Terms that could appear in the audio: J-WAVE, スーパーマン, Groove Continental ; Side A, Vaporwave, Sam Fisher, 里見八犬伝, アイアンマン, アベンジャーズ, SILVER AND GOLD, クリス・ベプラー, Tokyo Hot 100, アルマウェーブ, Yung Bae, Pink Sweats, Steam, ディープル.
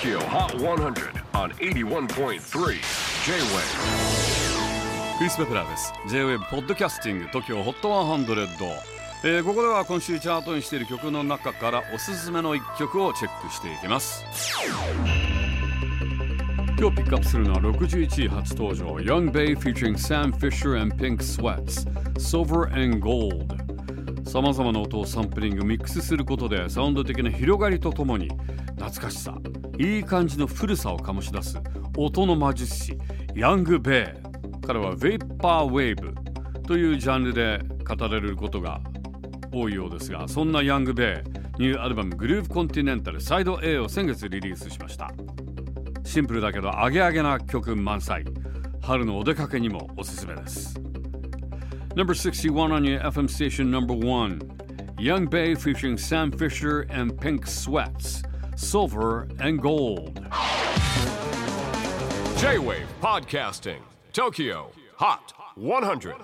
TOKYO HOT 100 on 81.3 J-WAVE クリス・ベプラーです。 J-WAVE ポッドキャスティング TOKYO HOT 100、ここでは今週チャートにしている曲の中からおすすめの1曲をチェックしていきます。今日ピックアップするのは61位初登場 Yung Bae featuring Sam Fisher and Pink Sweats SILVER and GOLD。さまざまな音をサンプリングミックスすることでサウンド的な広がりとともに懐かしさ、いい感じの古さを醸し出す音の魔術師ヤング・ベイ、彼は Vaporwave というジャンルで語られることが多いようですが、そんなヤング・ベイ、ニューアルバムグルーヴ・コンティネンタルサイド A を先月リリースしました。シンプルだけどアゲアゲな曲満載、春のお出かけにもおすすめです。Number 61 on your FM station, number 1. Yung Bae featuring Sam Fisher and Pink Sweats, Silver and Gold. J-Wave Podcasting, Tokyo Hot 100.